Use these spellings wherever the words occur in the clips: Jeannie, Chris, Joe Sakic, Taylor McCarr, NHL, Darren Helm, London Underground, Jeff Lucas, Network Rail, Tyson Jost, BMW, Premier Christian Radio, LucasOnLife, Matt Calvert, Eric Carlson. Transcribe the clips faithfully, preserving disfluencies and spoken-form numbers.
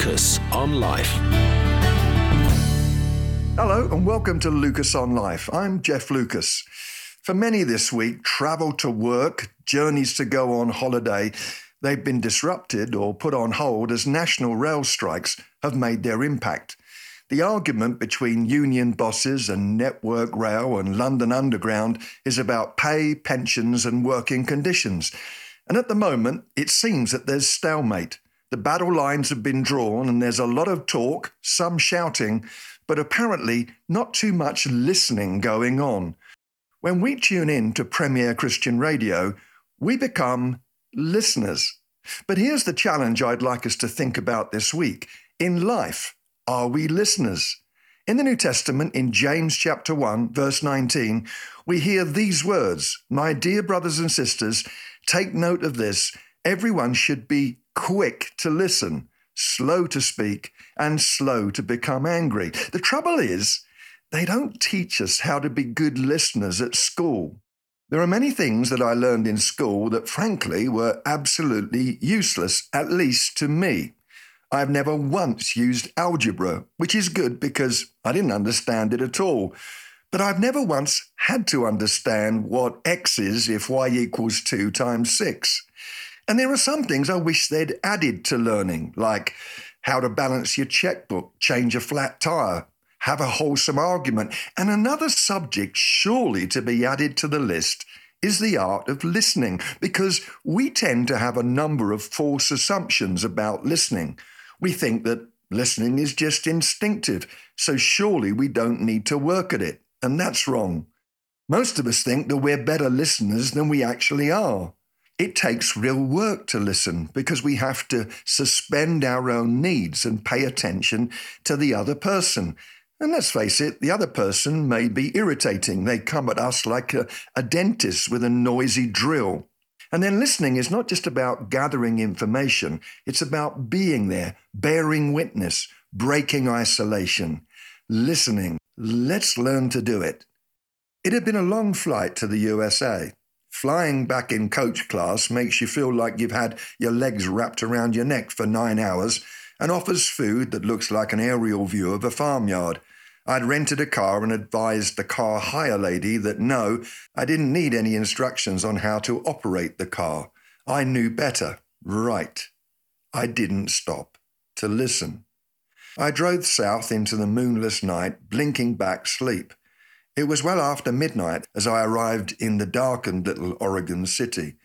Lucas on Life. Hello and welcome to Lucas on Life. I'm Jeff Lucas. For many this week, travel to work, journeys to go on holiday, they've been disrupted or put on hold as national rail strikes have made their impact. The argument between union bosses and Network Rail and London Underground is about pay, pensions and working conditions. And at the moment, it seems that there's stalemate. The battle lines have been drawn and there's a lot of talk, some shouting, but apparently not too much listening going on. When we tune in to Premier Christian Radio, we become listeners. But here's the challenge I'd like us to think about this week. In life, are we listeners? In the New Testament, in James chapter one, verse nineteen, we hear these words, "My dear brothers and sisters, take note of this. Everyone should be quick to listen, slow to speak, and slow to become angry." The trouble is, they don't teach us how to be good listeners at school. There are many things that I learned in school that, frankly, were absolutely useless, at least to me. I've never once used algebra, which is good because I didn't understand it at all. But I've never once had to understand what x is if y equals two times six. And there are some things I wish they'd added to learning, like how to balance your checkbook, change a flat tire, have a wholesome argument. And another subject surely to be added to the list is the art of listening, because we tend to have a number of false assumptions about listening. We think that listening is just instinctive, so surely we don't need to work at it, and that's wrong. Most of us think that we're better listeners than we actually are. It takes real work to listen because we have to suspend our own needs and pay attention to the other person. And let's face it, the other person may be irritating. They come at us like a, a dentist with a noisy drill. And then listening is not just about gathering information. It's about being there, bearing witness, breaking isolation, listening. Let's learn to do it. It had been a long flight to the U S A. Flying back in coach class makes you feel like you've had your legs wrapped around your neck for nine hours and offers food that looks like an aerial view of a farmyard. I'd rented a car and advised the car hire lady that no, I didn't need any instructions on how to operate the car. I knew better. Right. I didn't stop to listen. I drove south into the moonless night, blinking back sleep. It was well after midnight as I arrived in the darkened little Oregon city.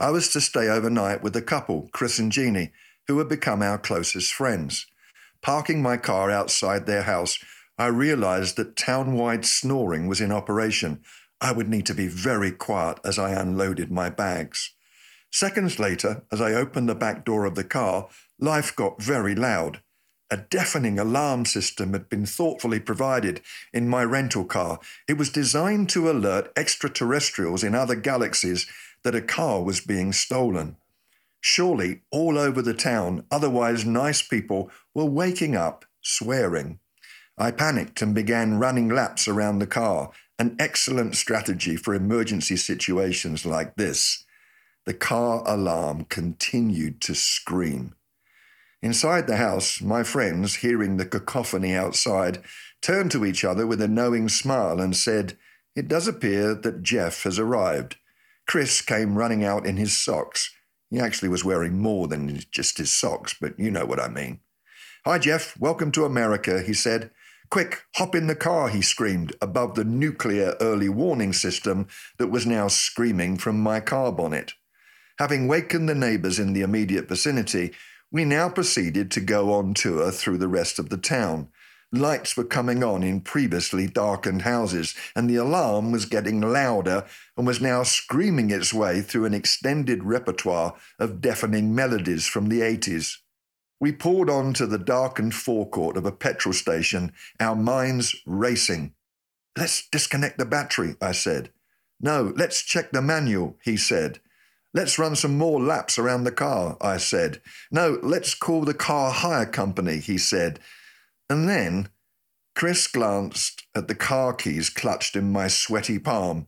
I was to stay overnight with a couple, Chris and Jeannie, who had become our closest friends. Parking my car outside their house, I realized that town-wide snoring was in operation. I would need to be very quiet as I unloaded my bags. Seconds later, as I opened the back door of the car, life got very loud. A deafening alarm system had been thoughtfully provided in my rental car. It was designed to alert extraterrestrials in other galaxies that a car was being stolen. Surely, all over the town, otherwise nice people were waking up swearing. I panicked and began running laps around the car, an excellent strategy for emergency situations like this. The car alarm continued to scream. Inside the house, my friends, hearing the cacophony outside, turned to each other with a knowing smile and said, "It does appear that Jeff has arrived." Chris came running out in his socks. He actually was wearing more than just his socks, but you know what I mean. "Hi, Jeff. Welcome to America," he said. "Quick, hop in the car," he screamed, above the nuclear early warning system that was now screaming from my car bonnet. Having wakened the neighbours in the immediate vicinity, we now proceeded to go on tour through the rest of the town. Lights were coming on in previously darkened houses, and the alarm was getting louder and was now screaming its way through an extended repertoire of deafening melodies from the eighties. We poured on to the darkened forecourt of a petrol station, our minds racing. "Let's disconnect the battery," I said. "No, let's check the manual," he said. "Let's run some more laps around the car," I said. "No, let's call the car hire company," he said. And then Chris glanced at the car keys clutched in my sweaty palm,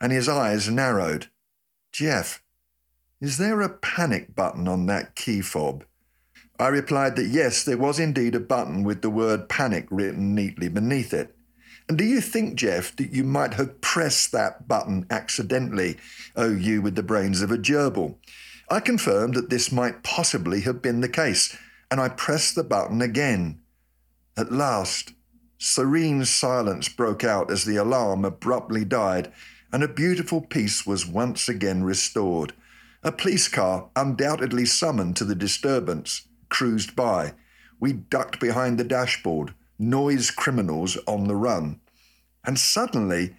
and his eyes narrowed. "Jeff, is there a panic button on that key fob?" I replied that yes, there was indeed a button with the word panic written neatly beneath it. And do you think, Jeff, that you might have pressed that button accidentally, oh, you with the brains of a gerbil? I confirmed that this might possibly have been the case, and I pressed the button again. At last, serene silence broke out as the alarm abruptly died, and a beautiful peace was once again restored. A police car, undoubtedly summoned to the disturbance, cruised by. We ducked behind the dashboard, noise criminals on the run. And suddenly,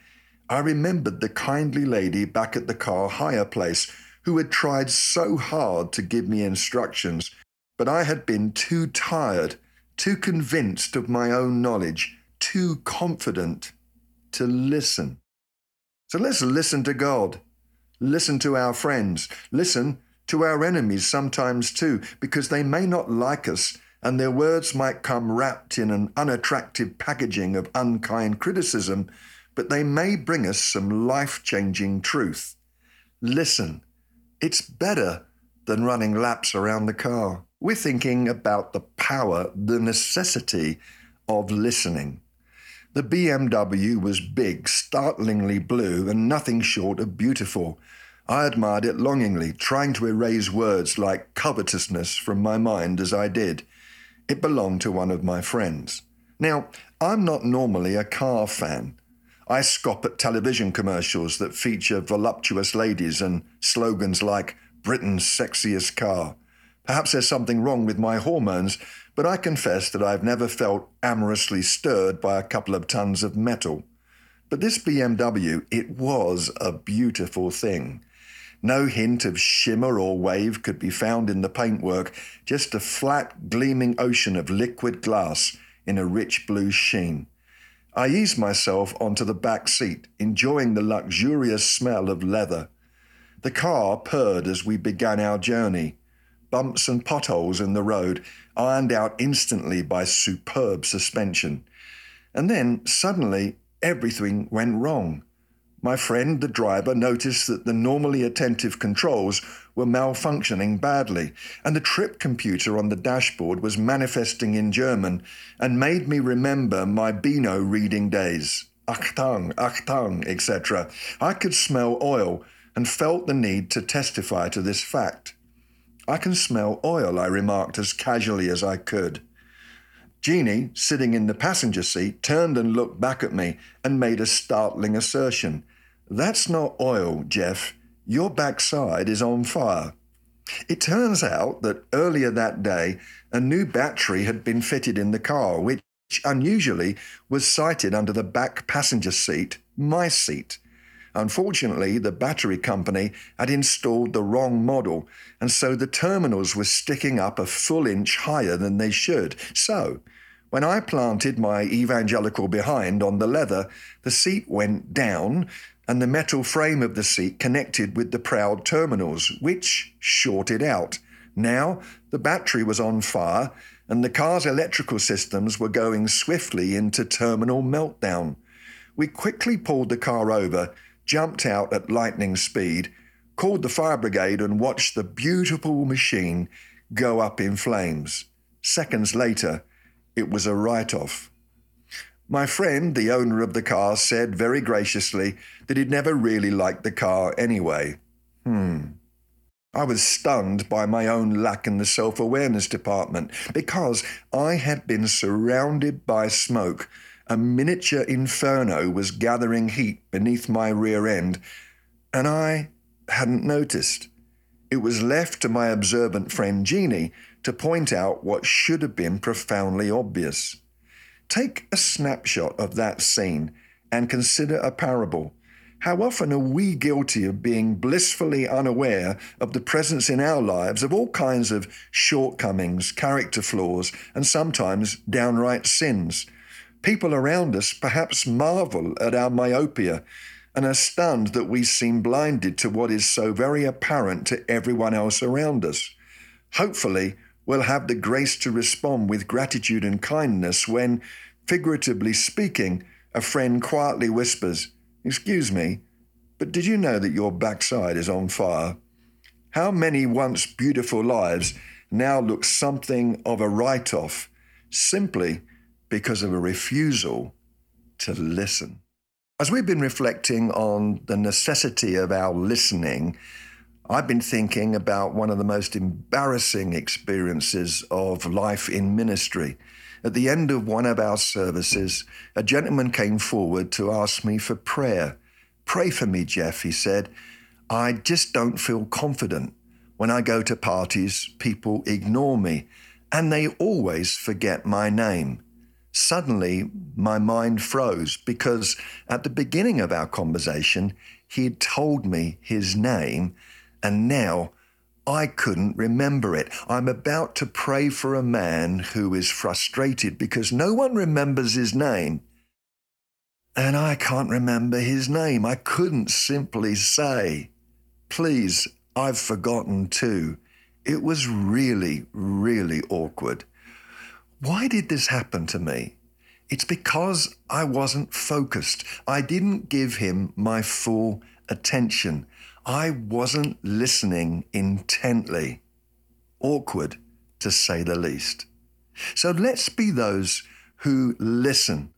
I remembered the kindly lady back at the car hire place who had tried so hard to give me instructions, but I had been too tired, too convinced of my own knowledge, too confident to listen. So let's listen to God. Listen to our friends. Listen to our enemies sometimes too, because they may not like us, and their words might come wrapped in an unattractive packaging of unkind criticism, but they may bring us some life-changing truth. Listen. It's better than running laps around the car. We're thinking about the power, the necessity of listening. The B M W was big, startlingly blue, and nothing short of beautiful. I admired it longingly, trying to erase words like covetousness from my mind as I did. It belonged to one of my friends. Now, I'm not normally a car fan. I scoff at television commercials that feature voluptuous ladies and slogans like Britain's sexiest car. Perhaps there's something wrong with my hormones, but I confess that I've never felt amorously stirred by a couple of tons of metal. But this B M W, it was a beautiful thing. No hint of shimmer or wave could be found in the paintwork, just a flat, gleaming ocean of liquid glass in a rich blue sheen. I eased myself onto the back seat, enjoying the luxurious smell of leather. The car purred as we began our journey. Bumps and potholes in the road, ironed out instantly by superb suspension. And then, suddenly, everything went wrong. My friend, the driver, noticed that the normally attentive controls were malfunctioning badly, and the trip computer on the dashboard was manifesting in German and made me remember my Beano reading days. Achtung, Achtung, et cetera. I could smell oil and felt the need to testify to this fact. I can smell oil, I remarked as casually as I could. Jeannie, sitting in the passenger seat, turned and looked back at me and made a startling assertion. That's not oil, Jeff. Your backside is on fire. It turns out that earlier that day, a new battery had been fitted in the car, which unusually was sited under the back passenger seat, my seat. Unfortunately, the battery company had installed the wrong model, and so the terminals were sticking up a full inch higher than they should. So, when I planted my evangelical behind on the leather, the seat went down, and the metal frame of the seat connected with the proud terminals, which shorted out. Now, the battery was on fire, and the car's electrical systems were going swiftly into terminal meltdown. We quickly pulled the car over, jumped out at lightning speed, called the fire brigade and watched the beautiful machine go up in flames. Seconds later, it was a write-off. My friend, the owner of the car, said very graciously that he'd never really liked the car anyway. Hmm. I was stunned by my own lack in the self-awareness department because I had been surrounded by smoke. A miniature inferno was gathering heat beneath my rear end, and I hadn't noticed. It was left to my observant friend Jeannie to point out what should have been profoundly obvious. Take a snapshot of that scene and consider a parable. How often are we guilty of being blissfully unaware of the presence in our lives of all kinds of shortcomings, character flaws, and sometimes downright sins? People around us perhaps marvel at our myopia and are stunned that we seem blinded to what is so very apparent to everyone else around us. Hopefully, we'll have the grace to respond with gratitude and kindness when, figuratively speaking, a friend quietly whispers, "Excuse me, but did you know that your backside is on fire?" How many once beautiful lives now look something of a write-off simply because of a refusal to listen? As we've been reflecting on the necessity of our listening, I've been thinking about one of the most embarrassing experiences of life in ministry. At the end of one of our services, a gentleman came forward to ask me for prayer. "Pray for me, Jeff," he said. "I just don't feel confident. When I go to parties, people ignore me, and they always forget my name." Suddenly, my mind froze because at the beginning of our conversation, he had told me his name, and now I couldn't remember it. I'm about to pray for a man who is frustrated because no one remembers his name. And I can't remember his name. I couldn't simply say, "Please, I've forgotten too." It was really, really awkward. Why did this happen to me? It's because I wasn't focused. I didn't give him my full attention. I wasn't listening intently. Awkward, to say the least. So let's be those who listen.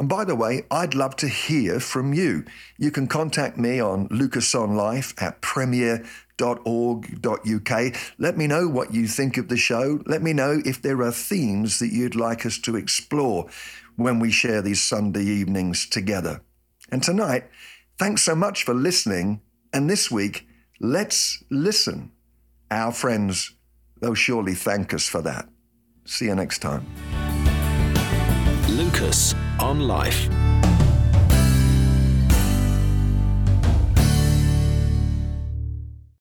And by the way, I'd love to hear from you. You can contact me on LucasOnLife at premier dot org dot U K. Let me know what you think of the show. Let me know if there are themes that you'd like us to explore when we share these Sunday evenings together. And tonight, thanks so much for listening. And this week, let's listen. Our friends, they'll surely thank us for that. See you next time. Lucas on Life.